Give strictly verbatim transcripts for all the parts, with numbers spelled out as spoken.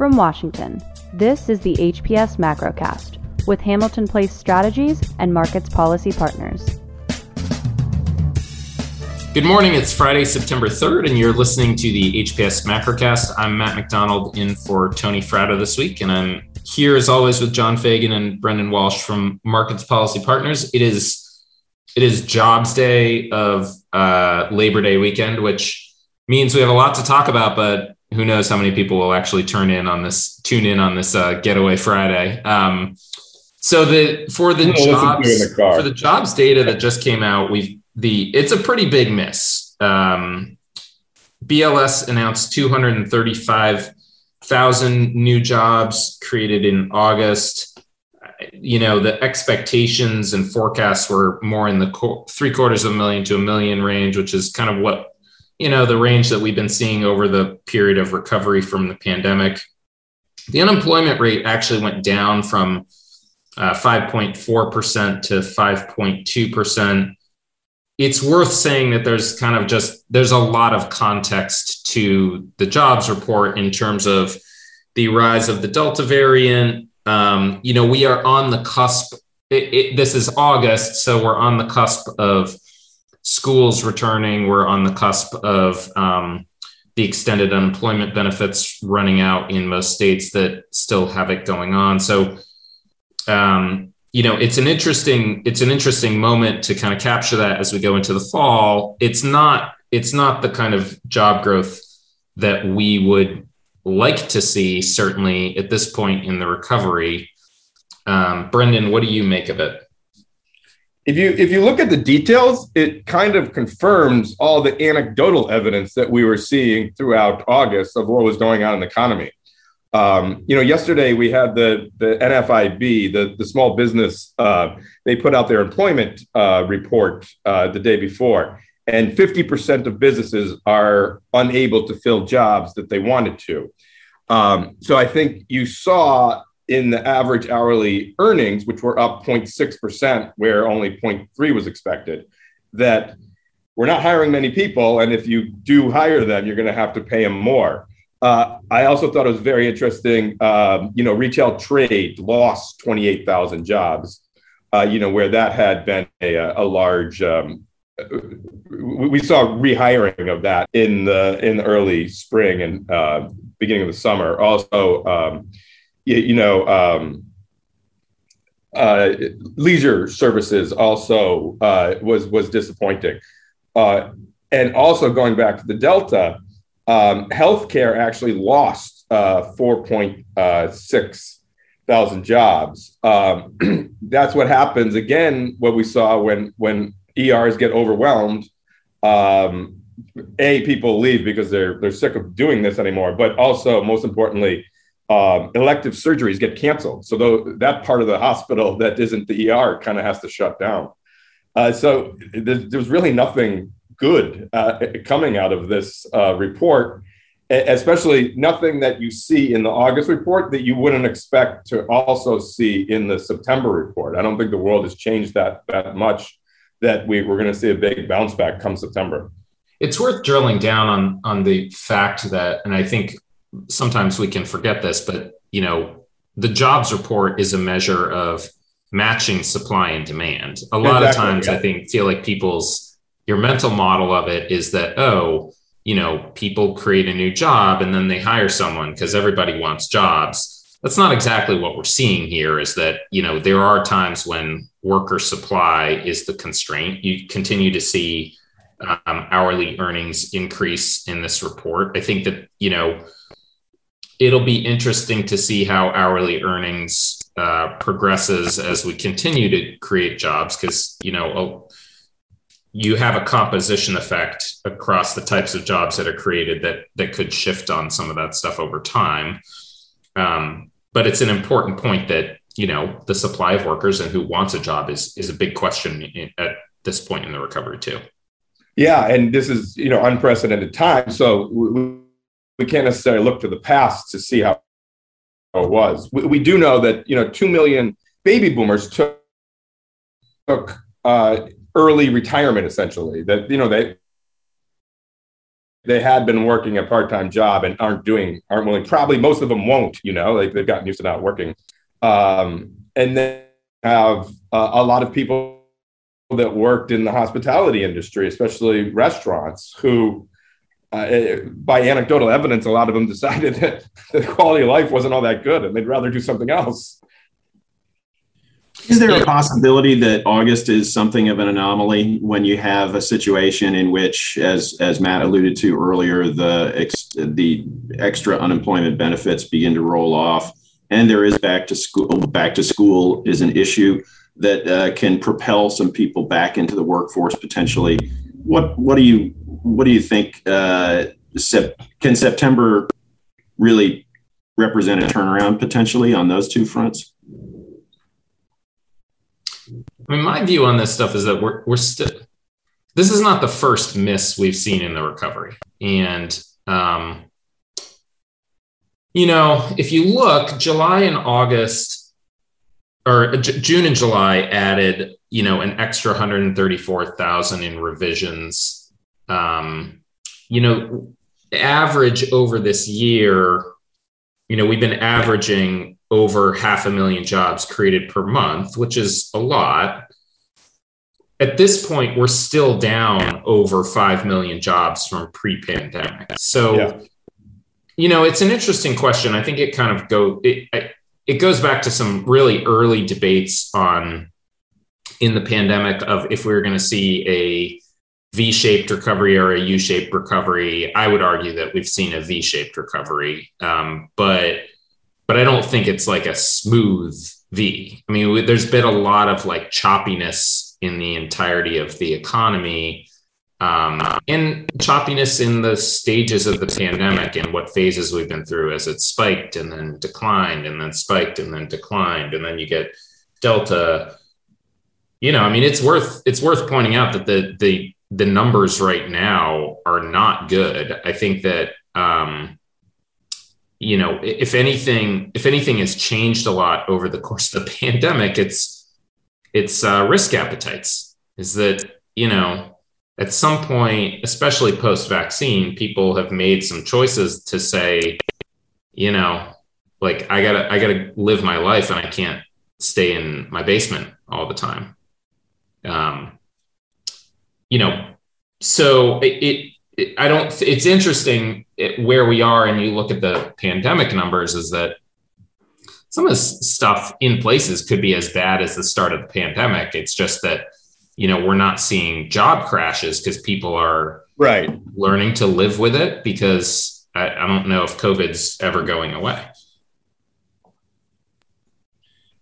From Washington, this is the H P S Macrocast with Hamilton Place Strategies and Markets Policy Partners. Good morning, it's Friday, September third, and you're listening to the H P S Macrocast. I'm Matt McDonald in for Tony Fratto this week, and I'm here as always with John Fagan and Brendan Walsh from Markets Policy Partners. It is It is Jobs Day of uh, Labor Day weekend, which means we have a lot to talk about, but who knows how many people will actually turn in on this, tune in on this uh, getaway Friday. Um, so the for the jobs the for the jobs data that just came out, we've the it's a pretty big miss. Um, B L S announced two hundred thirty-five thousand new jobs created in August. You know, the expectations and forecasts were more in the co- three quarters of a million to a million range, which is kind of what, you know, the range that we've been seeing over the period of recovery from the pandemic. The unemployment rate actually went down from uh, five point four percent to five point two percent. It's worth saying that there's kind of just, there's a lot of context to the jobs report in terms of the rise of the Delta variant. Um, you know, we are on the cusp. It, it, this is August, so we're on the cusp of schools returning. We're on the cusp of um, the extended unemployment benefits running out in most states that still have it going on. So, um, you know, it's an interesting it's an interesting moment to kind of capture that as we go into the fall. It's not it's not the kind of job growth that we would like to see, certainly at this point in the recovery. Um, Brendan, what do you make of it? If you if you look at the details, it kind of confirms all the anecdotal evidence that we were seeing throughout August of what was going on in the economy. Um, you know, yesterday we had the the N F I B, the, the small business, uh, they put out their employment uh, report uh, the day before. And fifty percent of businesses are unable to fill jobs that they wanted to. Um, so I think you saw in the average hourly earnings, which were up zero point six percent, where only zero point three was expected, that we're not hiring many people. And if you do hire them, you're going to have to pay them more. Uh, I also thought it was very interesting, um, you know, retail trade lost twenty-eight thousand jobs, uh, you know, where that had been a, a large um we saw rehiring of that in the in the early spring and uh, beginning of the summer. Also, um, you, you know, um, uh, leisure services also uh, was was disappointing. Uh, and also going back to the Delta, um, healthcare actually lost uh, four point six thousand jobs. Um, that's what happens again. What we saw when when. E Rs get overwhelmed. Um, a, people leave because they're they're sick of doing this anymore. But also, most importantly, um, elective surgeries get canceled. So though, that part of the hospital that isn't the E R kind of has to shut down. Uh, so th- there's really nothing good uh, coming out of this uh, report, especially nothing that you see in the August report that you wouldn't expect to also see in the September report. I don't think the world has changed that that much. That we were going to see a big bounce back come September. It's worth drilling down on on the fact that, and I think sometimes we can forget this, but you know, the jobs report is a measure of matching supply and demand. A lot exactly, of times, yeah. I think feel like people's your mental model of it is that oh, you know, people create a new job and then they hire someone because everybody wants jobs. That's not exactly what we're seeing here, is that, you know, there are times when worker supply is the constraint. You continue to see um, hourly earnings increase in this report. I think that, you know, it'll be interesting to see how hourly earnings uh, progresses as we continue to create jobs, because, you know, a, you have a composition effect across the types of jobs that are created that that could shift on some of that stuff over time. Um, but it's an important point that, you know, the supply of workers and who wants a job is is a big question in, at this point in the recovery, too. Yeah. And this is, you know, unprecedented time. So we, we can't necessarily look to the past to see how it was. We, we do know that, you know, two million baby boomers took, took uh, early retirement, essentially, that, you know, they They had been working a part-time job and aren't doing, aren't willing. Probably most of them won't, you know, like they've gotten used to not working. Um, and then have uh, a lot of people that worked in the hospitality industry, especially restaurants, who, uh, by anecdotal evidence, a lot of them decided that the quality of life wasn't all that good and they'd rather do something else. Is there a possibility that August is something of an anomaly when you have a situation in which, as as Matt alluded to earlier, the ex, the extra unemployment benefits begin to roll off, and there is back to school? Back to school is an issue that uh, can propel some people back into the workforce potentially. What what do you what do you think? Uh, sep- can September really represent a turnaround potentially on those two fronts? I mean, my view on this stuff is that we're we're still. This is not the first miss we've seen in the recovery, and um, you know, if you look, July and August, or J- June and July added, you know, an extra one hundred thirty-four thousand in revisions. Um, you know, average over this year, you know, we've been averaging over half a million jobs created per month, which is a lot. At this point, we're still down over five million jobs from pre-pandemic. So, yeah. you know, it's an interesting question. I think it kind of go, it, it goes back to some really early debates on in the pandemic of if we were going to see a V-shaped recovery or a U-shaped recovery. I would argue that we've seen a V-shaped recovery, um, but But I don't think it's like a smooth V. I mean, there's been a lot of like choppiness in the entirety of the economy, um, and choppiness in the stages of the pandemic and what phases we've been through as it spiked and then declined and then spiked and then declined. And then you get Delta, you know, I mean, it's worth, it's worth pointing out that the, the, the numbers right now are not good. I think that, um, you know, if anything, if anything has changed a lot over the course of the pandemic, it's, it's uh, risk appetites. Is that, you know, at some point, especially post-vaccine, people have made some choices to say, you know, like I gotta, I gotta live my life and I can't stay in my basement all the time. Um, you know, so it, it I don't, it's interesting where we are. And you look at the pandemic numbers is that some of this stuff in places could be as bad as the start of the pandemic. It's just that, you know, we're not seeing job crashes because people are right learning to live with it, because I, I don't know if COVID's ever going away.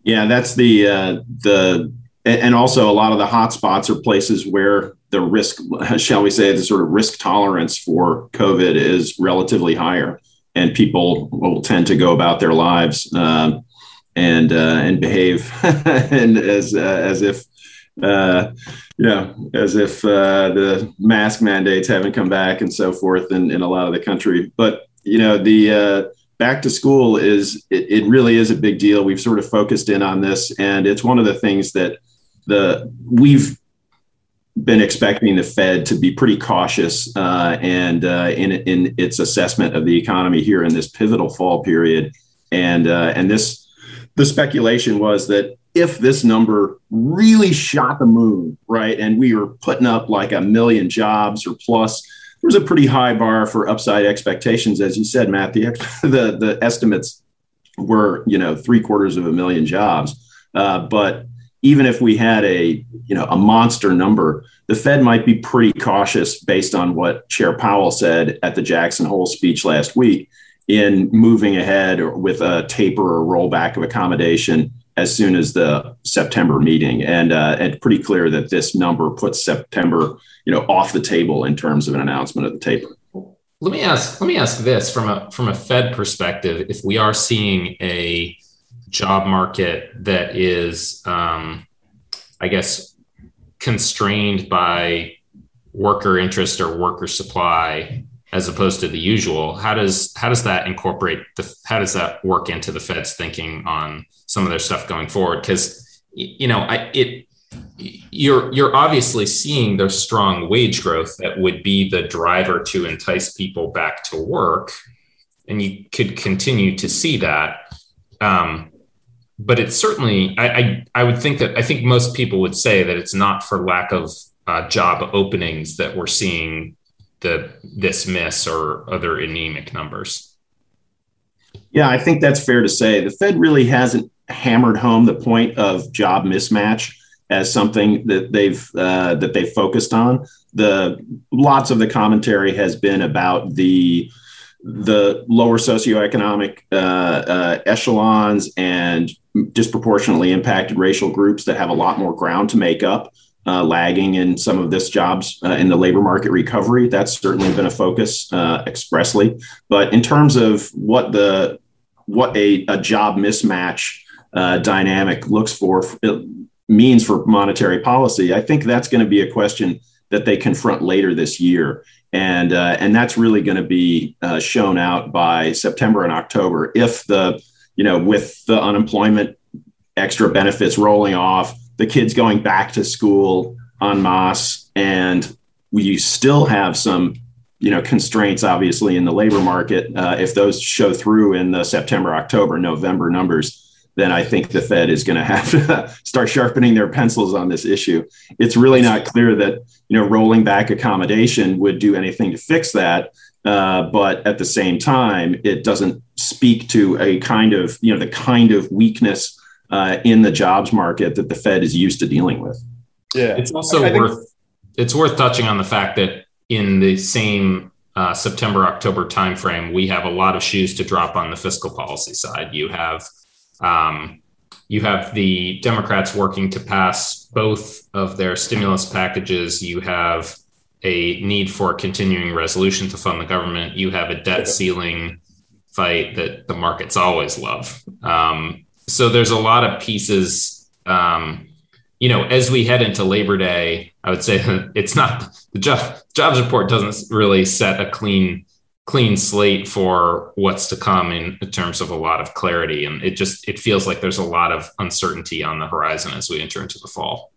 Yeah, that's the, uh, the, and also a lot of the hotspots are places where the risk, shall we say, the sort of risk tolerance for COVID is relatively higher, and people will tend to go about their lives uh, and uh, and behave and as uh, as if uh, you know as if uh, the mask mandates haven't come back and so forth in, in a lot of the country. But you know, the uh, back to school is it, it really is a big deal. We've sort of focused in on this, and it's one of the things that the we've. been expecting the Fed to be pretty cautious uh, and uh, in in its assessment of the economy here in this pivotal fall period, and uh, and this the speculation was that if this number really shot the moon, right, and we were putting up like a million jobs or plus, there was a pretty high bar for upside expectations. As you said, Matt, the the, the estimates were, you know, three quarters of a million jobs, uh, but. Even if we had a, you know, a monster number, the Fed might be pretty cautious based on what Chair Powell said at the Jackson Hole speech last week in moving ahead with a taper or rollback of accommodation as soon as the September meeting. And uh, it's pretty clear that this number puts September, you know, off the table in terms of an announcement of the taper. Let me ask, let me ask this from a from a Fed perspective, if we are seeing a job market that is, um, I guess, constrained by worker interest or worker supply, as opposed to the usual. How does how does that incorporate the how does that work into the Fed's thinking on some of their stuff going forward? Because you know, I, it you're you're obviously seeing the strong wage growth that would be the driver to entice people back to work, and you could continue to see that. Um, but it's certainly, I, I I would think that I think most people would say that it's not for lack of uh, job openings that we're seeing the this miss or other anemic numbers. Yeah, I think that's fair to say. The Fed really hasn't hammered home the point of job mismatch as something that they've uh, that they've focused on. The lots of the commentary has been about the the lower socioeconomic uh, uh, echelons and disproportionately impacted racial groups that have a lot more ground to make up, uh, lagging in some of this jobs uh, in the labor market recovery. That's certainly been a focus uh, expressly. But in terms of what the what a, a job mismatch uh, dynamic looks for it, means for monetary policy, I think that's going to be a question that they confront later this year. And uh, and that's really going to be uh, shown out by September and October. If the, you know, with the unemployment extra benefits rolling off, the kids going back to school en masse, and we still have some, you know, constraints, obviously, in the labor market. Uh, if those show through in the September, October, November numbers, then I think the Fed is going to have to start sharpening their pencils on this issue. It's really not clear that, you know, rolling back accommodation would do anything to fix that. Uh, but at the same time, it doesn't speak to a kind of, you know, the kind of weakness uh, in the jobs market that the Fed is used to dealing with. Yeah, it's also I, I worth think- it's worth touching on the fact that in the same uh, September, October timeframe, we have a lot of shoes to drop on the fiscal policy side. You have Um, you have the Democrats working to pass both of their stimulus packages. You have a need for a continuing resolution to fund the government. You have a debt ceiling fight that the markets always love. Um, so there's a lot of pieces, um, you know, as we head into Labor Day. I would say it's not the job, jobs report doesn't really set a clean clean slate for what's to come in terms of a lot of clarity. And it just, it feels like there's a lot of uncertainty on the horizon as we enter into the fall.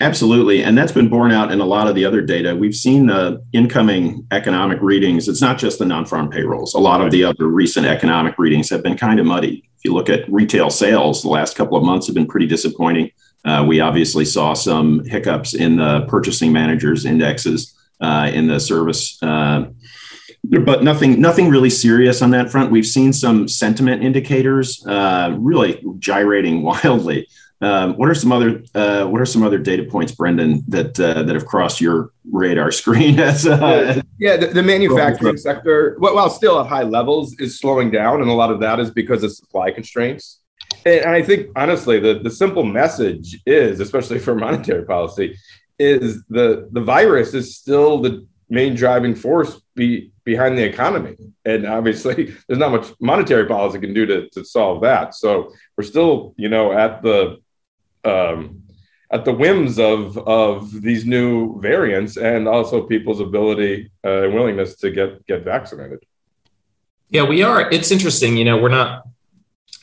Absolutely. And that's been borne out in a lot of the other data. We've seen the incoming economic readings. It's not just the non-farm payrolls. A lot of the other recent economic readings have been kind of muddy. If you look at retail sales, the last couple of months have been pretty disappointing. Uh, we obviously saw some hiccups in the purchasing managers' indexes uh, in the service uh But nothing nothing really serious on that front. We've seen some sentiment indicators uh, really gyrating wildly. Um, what are some other uh, what are some other data points, Brendan, that uh, that have crossed your radar screen? As uh, yeah, the, the manufacturing sector, while still at high levels, is slowing down, and a lot of that is because of supply constraints. And I think, honestly, the, the simple message is, especially for monetary policy, is the the virus is still the main driving force be, behind the economy. And obviously, there's not much monetary policy can do to, to solve that. So we're still, you know, at the um, at the whims of of these new variants, and also people's ability uh, and willingness to get get vaccinated. Yeah, we are. It's interesting. You know, we're not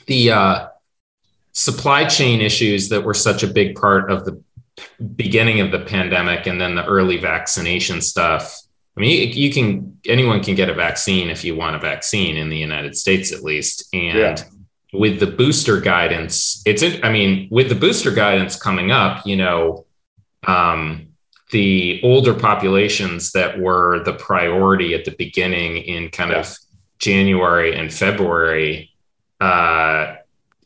the uh, supply chain issues that were such a big part of the beginning of the pandemic, and then the early vaccination stuff. I mean, you can, anyone can get a vaccine if you want a vaccine in the United States, at least. And yeah. with the booster guidance, it's, I mean, with the booster guidance coming up, you know, um, the older populations that were the priority at the beginning in kind yeah. of January and February, uh,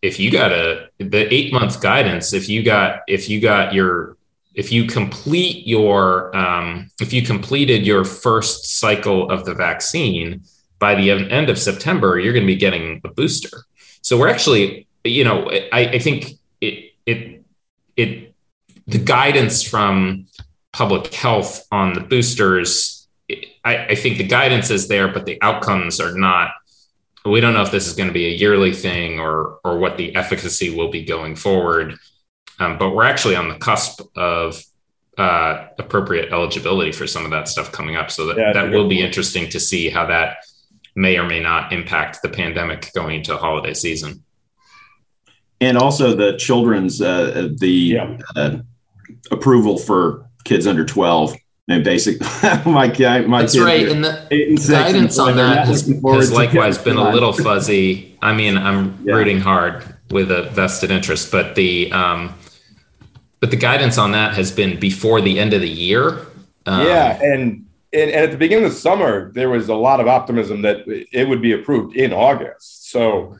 if you got a, the eight month guidance, if you got, if you got your, if you complete your, um, if you completed your first cycle of the vaccine by the end of September, you're going to be getting a booster. So we're actually, you know, I, I think it, it, it, the guidance from public health on the boosters, I, I think the guidance is there, but the outcomes are not. We don't know if this is going to be a yearly thing or or what the efficacy will be going forward, um, but we're actually on the cusp of uh, appropriate eligibility for some of that stuff coming up. So that, yeah, that will be point. Interesting to see how that may or may not impact the pandemic going into holiday season. And also the children's, uh, the yeah. uh, approval for kids under twelve. And basic, my kid, my that's kids right. And the and guidance and on that has, has likewise been a little fuzzy. I mean, I'm yeah. rooting hard with a vested interest, but the um, but the guidance on that has been before the end of the year. Um, yeah, and, and and at the beginning of the summer, there was a lot of optimism that it would be approved in August. So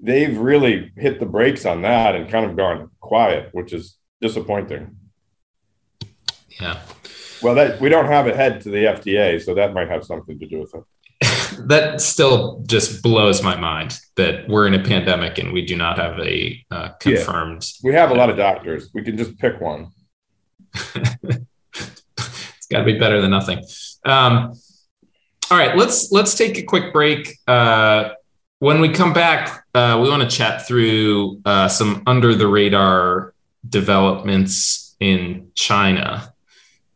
they've really hit the brakes on that and kind of gone quiet, which is disappointing. Yeah. Well, that, we don't have a head to the F D A, so that might have something to do with it. That still just blows my mind that we're in a pandemic and we do not have a uh, confirmed. Yeah. We have a lot of doctors. We can just pick one. It's got to be better than nothing. Um, all right, let's let's take a quick break. Uh, when we come back, uh, we want to chat through uh, some under the radar developments in China.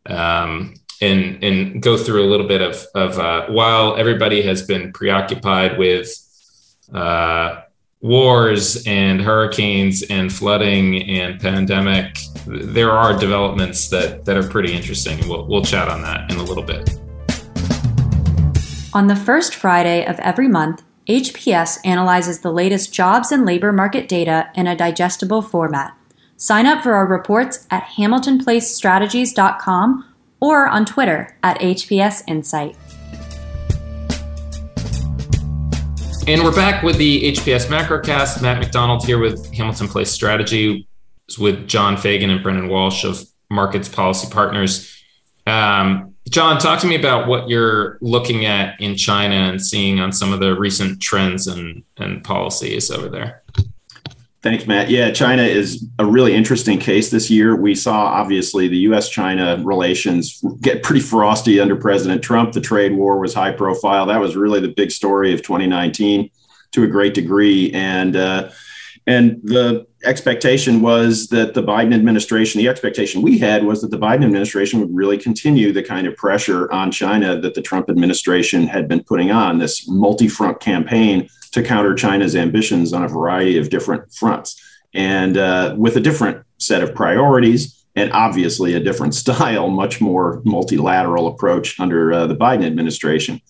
Um, and, and go through a little bit of, of uh, while everybody has been preoccupied with uh, wars and hurricanes and flooding and pandemic, there are developments that, that are pretty interesting. We'll, we'll chat on that in a little bit. On the first Friday of every month, H P S analyzes the latest jobs and labor market data in a digestible format. Sign up for our reports at hamilton place strategies dot com or on Twitter at H P S Insight. And we're back with the H P S Macrocast. Matt McDonald here with Hamilton Place Strategy with John Fagan and Brendan Walsh of Markets Policy Partners. Um, John, talk to me about what you're looking at in China and seeing on some of the recent trends and, and policies over there. Thanks, Matt. Yeah, China is a really interesting case this year. We saw, obviously, the U S China relations get pretty frosty under President Trump. The trade war was high profile. That was really the big story of twenty nineteen to a great degree. And uh, and the expectation was that the Biden administration, the expectation we had was that the Biden administration would really continue the kind of pressure on China that the Trump administration had been putting on, this multi-front campaign to counter China's ambitions on a variety of different fronts, and uh, with a different set of priorities and obviously a different style, much more multilateral approach under uh, the Biden administration.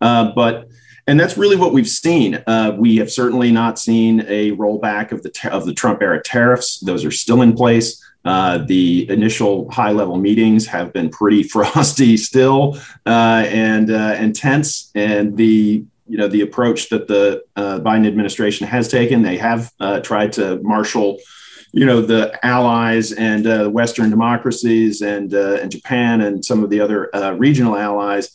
Uh, but and that's really what we've seen. Uh, we have certainly not seen a rollback of the ter- of the Trump era tariffs. Those are still in place. Uh, the initial high-level meetings have been pretty frosty still uh, and uh, and tense, and the You know, the approach that the uh, Biden administration has taken, they have uh, tried to marshal, you know, the allies and uh, Western democracies and, uh, and Japan and some of the other uh, regional allies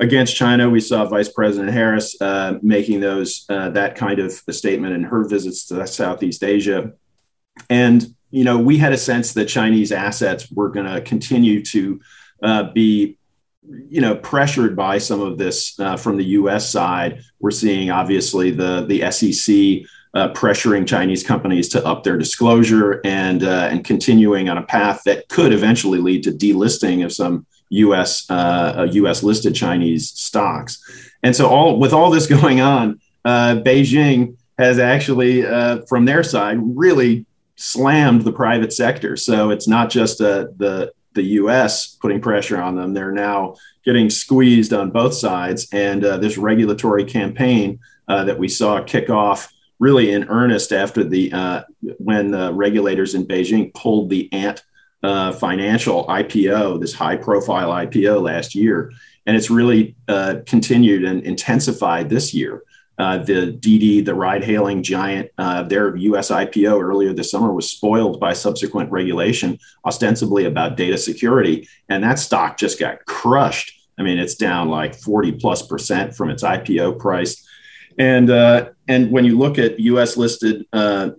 against China. We saw Vice President Harris uh, making those uh, that kind of a statement in her visits to Southeast Asia. And, you know, we had a sense that Chinese assets were going to continue to uh, be you know, pressured by some of this uh, from the U S side. We're seeing, obviously, the, the S E C uh, pressuring Chinese companies to up their disclosure and uh, and continuing on a path that could eventually lead to delisting of some U S uh, U S listed Chinese stocks. And so all with all this going on, uh, Beijing has actually, uh, from their side, really slammed the private sector. So it's not just uh, the the U S putting pressure on them. They're now getting squeezed on both sides. And uh, this regulatory campaign uh, that we saw kick off really in earnest after the, uh, when the regulators in Beijing pulled the Ant uh, Financial I P O, this high profile I P O last year. And it's really uh, continued and intensified this year. Uh, the Didi, the ride hailing giant, uh, their U S I P O earlier this summer was spoiled by subsequent regulation, ostensibly about data security. And that stock just got crushed. I mean, it's down like forty plus percent from its I P O price. And uh, and when you look at U S listed, uh,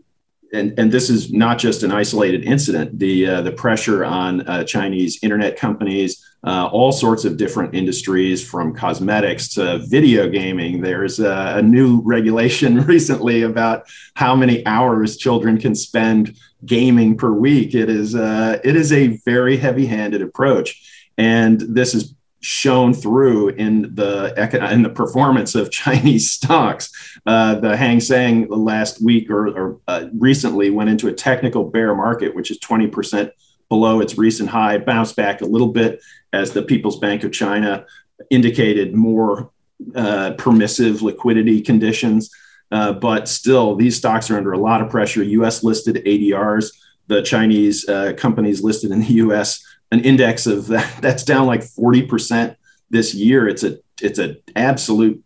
and, and this is not just an isolated incident, the, uh, the pressure on uh, Chinese internet companies, Uh, all sorts of different industries, from cosmetics to video gaming. There's a, a new regulation recently about how many hours children can spend gaming per week. It is uh, it is a very heavy-handed approach, and this is shown through in the in the performance of Chinese stocks. Uh, the Hang Seng last week or, or uh, recently went into a technical bear market, which is twenty percent below its recent high, bounced back a little bit as the People's Bank of China indicated more uh, permissive liquidity conditions. Uh, but still, these stocks are under a lot of pressure. U S listed A D Rs, the Chinese uh, companies listed in the U S, an index of that, that's down like forty percent this year. It's a it's an absolute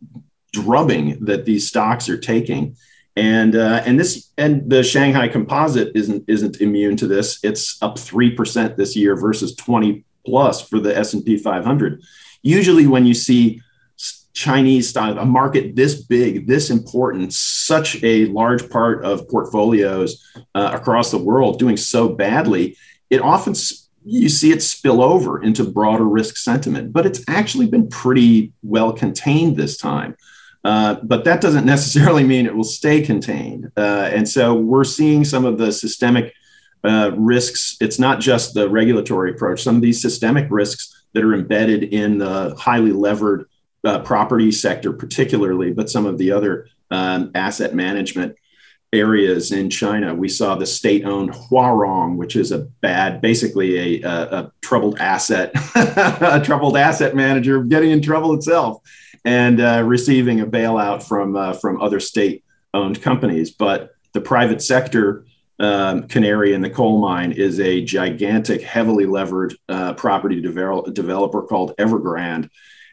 drubbing that these stocks are taking. And uh, and this and the Shanghai Composite isn't isn't immune to this. It's up three percent this year versus twenty plus for the S and P five hundred. Usually when you see Chinese stock, a market this big, this important, such a large part of portfolios uh, across the world doing so badly, it often sp- you see it spill over into broader risk sentiment. But it's actually been pretty well contained this time. Uh, but that doesn't necessarily mean it will stay contained. Uh, and so we're seeing some of the systemic uh, risks. It's not just the regulatory approach. Some of these systemic risks that are embedded in the highly levered uh, property sector particularly, but some of the other um, asset management areas in China. We saw the state-owned Huarong, which is a bad, basically a, a, a troubled asset, a troubled asset manager getting in trouble itself and uh, receiving a bailout from uh, from other state-owned companies. But the private sector um, canary in the coal mine is a gigantic, heavily levered uh, property devel- developer called Evergrande.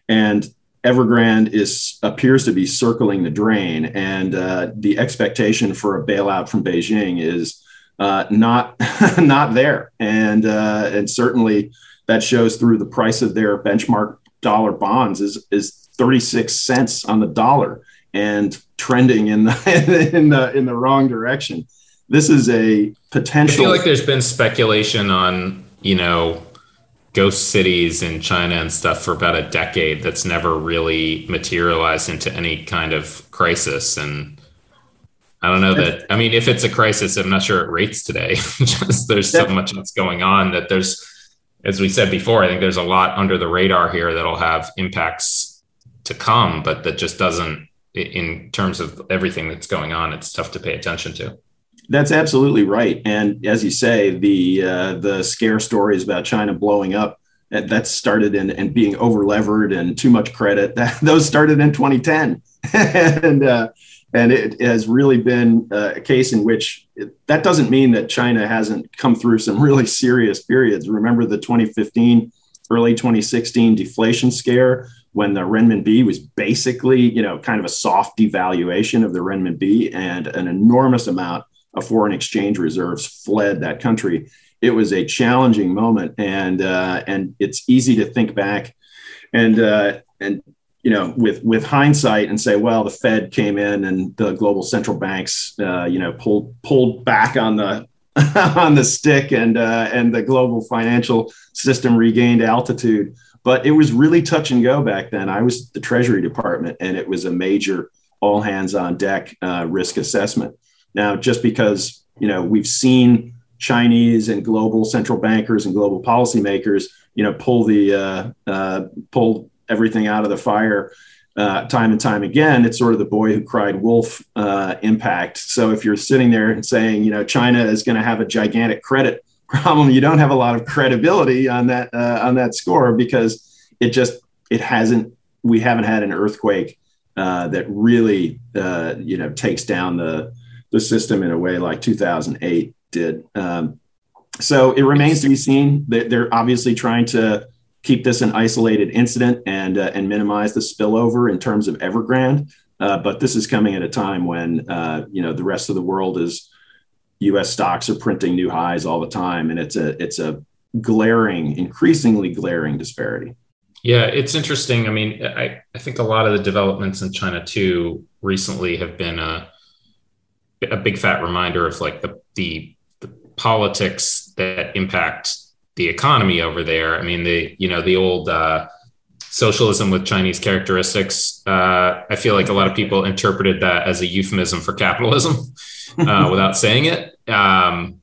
And Evergrande is appears to be circling the drain, and uh, the expectation for a bailout from Beijing is uh, not not there, and uh, and certainly that shows through the price of their benchmark dollar bonds is is thirty-six cents on the dollar and trending in the in the in the wrong direction. This is a potential. I feel like there's been speculation on you know. ghost cities in China and stuff for about a decade that's never really materialized into any kind of crisis. And I don't know that, I mean, if it's a crisis, I'm not sure it rates today. Just there's so much that's going on that there's, as we said before, I think there's a lot under the radar here that'll have impacts to come, but that just doesn't, in terms of everything that's going on, it's tough to pay attention to. That's absolutely right. And as you say, the uh, the scare stories about China blowing up, that started in and being over-levered and too much credit, that, those started in twenty ten. and uh, and it has really been a case in which it, that doesn't mean that China hasn't come through some really serious periods. Remember the twenty fifteen, early twenty sixteen deflation scare when the renminbi was basically, you know, kind of a soft devaluation of the renminbi and an enormous amount of foreign exchange reserves fled that country. It was a challenging moment, and uh, and it's easy to think back and uh, and you know with with hindsight and say, well, the Fed came in and the global central banks uh, you know pulled pulled back on the on the stick, and uh, and the global financial system regained altitude. But it was really touch and go back then. I was the Treasury Department, and it was a major all hands on deck uh, risk assessment. Now, just because, you know, we've seen Chinese and global central bankers and global policymakers, you know, pull the uh, uh, pull everything out of the fire uh, time and time again, it's sort of the boy who cried wolf uh, impact. So if you're sitting there and saying, you know, China is going to have a gigantic credit problem, you don't have a lot of credibility on that uh, on that score, because it just it hasn't we haven't had an earthquake uh, that really, uh, you know, takes down the the system in a way like two thousand eight did. Um, so it remains to be seen. They're obviously trying to keep this an isolated incident and uh, and minimize the spillover in terms of Evergrande. Uh, but this is coming at a time when, uh, you know, the rest of the world is U S stocks are printing new highs all the time. And it's a it's a glaring, increasingly glaring disparity. Yeah, it's interesting. I mean, I, I think a lot of the developments in China, too, recently have been a uh, a big fat reminder of like the, the the politics that impact the economy over there. I mean, the, you know, the old uh, socialism with Chinese characteristics. Uh, I feel like a lot of people interpreted that as a euphemism for capitalism uh, without saying it. Um,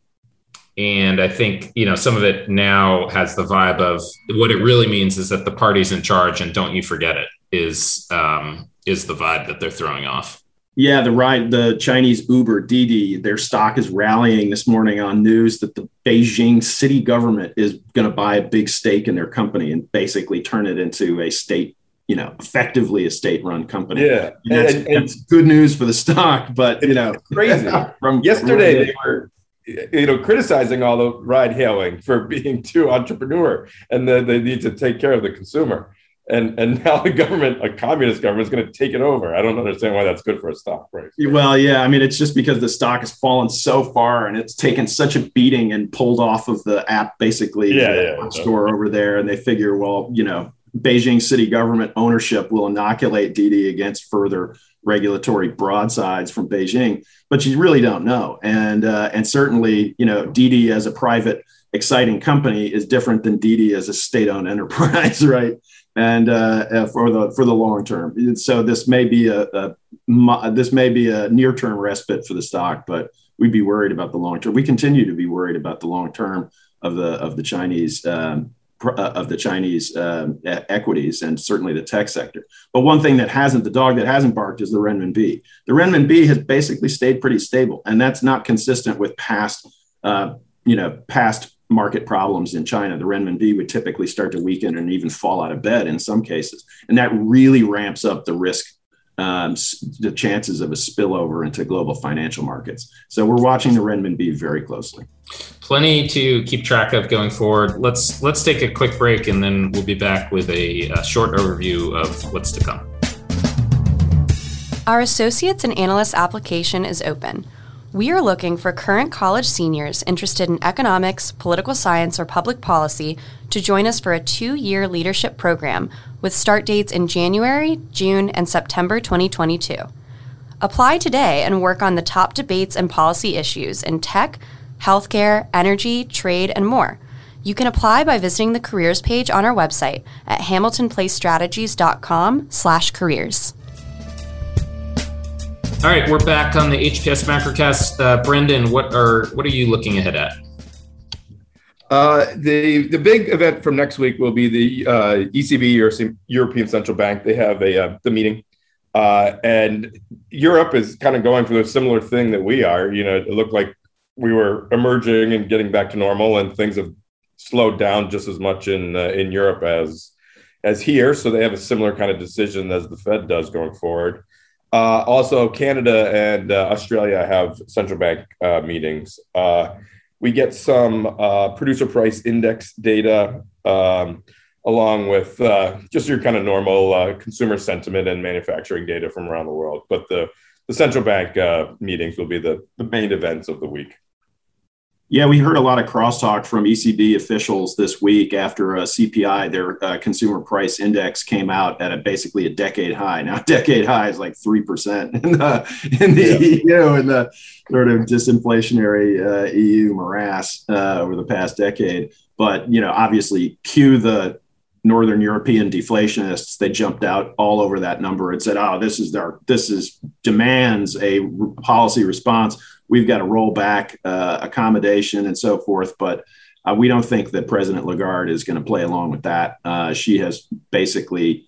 and I think, you know, some of it now has the vibe of what it really means is that the party's in charge and don't you forget it is, um, is the vibe that they're throwing off. Yeah, the right, the Chinese Uber, Didi, their stock is rallying this morning on news that the Beijing city government is going to buy a big stake in their company and basically turn it into a state, you know, effectively a state-run company. Yeah, and that's, and, and, that's good news for the stock, but you know, crazy. From yesterday, from they were, you know, criticizing all the ride-hailing for being too entrepreneur, and that they need to take care of the consumer. And and now the government, a communist government, is going to take it over. I don't understand why that's good for a stock price. Well, yeah, I mean, it's just because the stock has fallen so far and it's taken such a beating and pulled off of the app, basically, yeah, the yeah, app store yeah. over there. And they figure, well, you know, Beijing city government ownership will inoculate Didi against further regulatory broadsides from Beijing. But you really don't know. And uh, and certainly, you know, Didi as a private, exciting company is different than Didi as a state-owned enterprise, right? And uh, for the for the long term, and so this may be a, a this may be a near term respite for the stock, but we'd be worried about the long term. We continue to be worried about the long term of the of the Chinese um, of the Chinese um, equities and certainly the tech sector. But one thing that hasn't, the dog that hasn't barked, is the renminbi. The renminbi has basically stayed pretty stable, and that's not consistent with past uh, you know past. market problems in China. The renminbi would typically start to weaken and even fall out of bed in some cases. And that really ramps up the risk, um, the chances of a spillover into global financial markets. So we're watching the renminbi very closely. Plenty to keep track of going forward. Let's, let's take a quick break and then we'll be back with a, a short overview of what's to come. Our associates and analysts application is open. We are looking for current college seniors interested in economics, political science, or public policy to join us for a two-year leadership program with start dates in January, June, and September twenty twenty-two. Apply today and work on the top debates and policy issues in tech, healthcare, energy, trade, and more. You can apply by visiting the careers page on our website at hamilton place strategies dot com slash careers. All right, we're back on the H P S Macrocast. Uh, Brendan, what are what are you looking ahead at? Uh, the the big event from next week will be the uh, E C B, European Central Bank. They have a uh, the meeting, uh, and Europe is kind of going through a similar thing that we are. You know, it looked like we were emerging and getting back to normal, and things have slowed down just as much in uh, in Europe as as here. So they have a similar kind of decision as the Fed does going forward. Uh, also, Canada and uh, Australia have central bank uh, meetings. Uh, we get some uh, producer price index data um, along with uh, just your kind of normal uh, consumer sentiment and manufacturing data from around the world. But the, the central bank uh, meetings will be the, the main events of the week. Yeah, we heard a lot of crosstalk from E C B officials this week after uh, C P I, their uh, consumer price index, came out at a basically a decade high. Now, a decade high is like three percent in the, in the yeah. E U and the sort of disinflationary uh, E U morass uh, over the past decade. But, you know, obviously, cue the Northern European deflationists. They jumped out all over that number and said, oh, this is our, this is demands a re- policy response. We've got to roll back uh, accommodation and so forth. But uh, we don't think that President Lagarde is going to play along with that. Uh, she has basically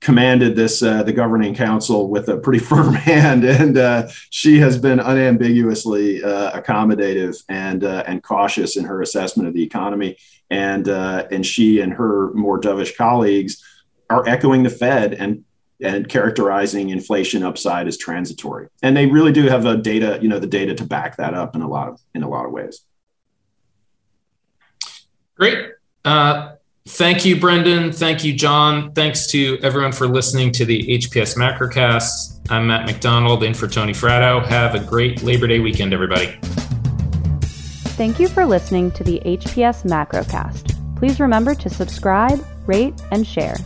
commanded this, uh, the governing council, with a pretty firm hand. And uh, she has been unambiguously uh, accommodative and uh, and cautious in her assessment of the economy. And uh, and she and her more dovish colleagues are echoing the Fed and and characterizing inflation upside as transitory. And they really do have a data, you know, the data to back that up in a lot of, in a lot of ways. Great. Uh, thank you, Brendan. Thank you, John. Thanks to everyone for listening to the H P S Macrocast. I'm Matt McDonald in for Tony Fratto. Have a great Labor Day weekend, everybody. Thank you for listening to the H P S Macrocast. Please remember to subscribe, rate, and share.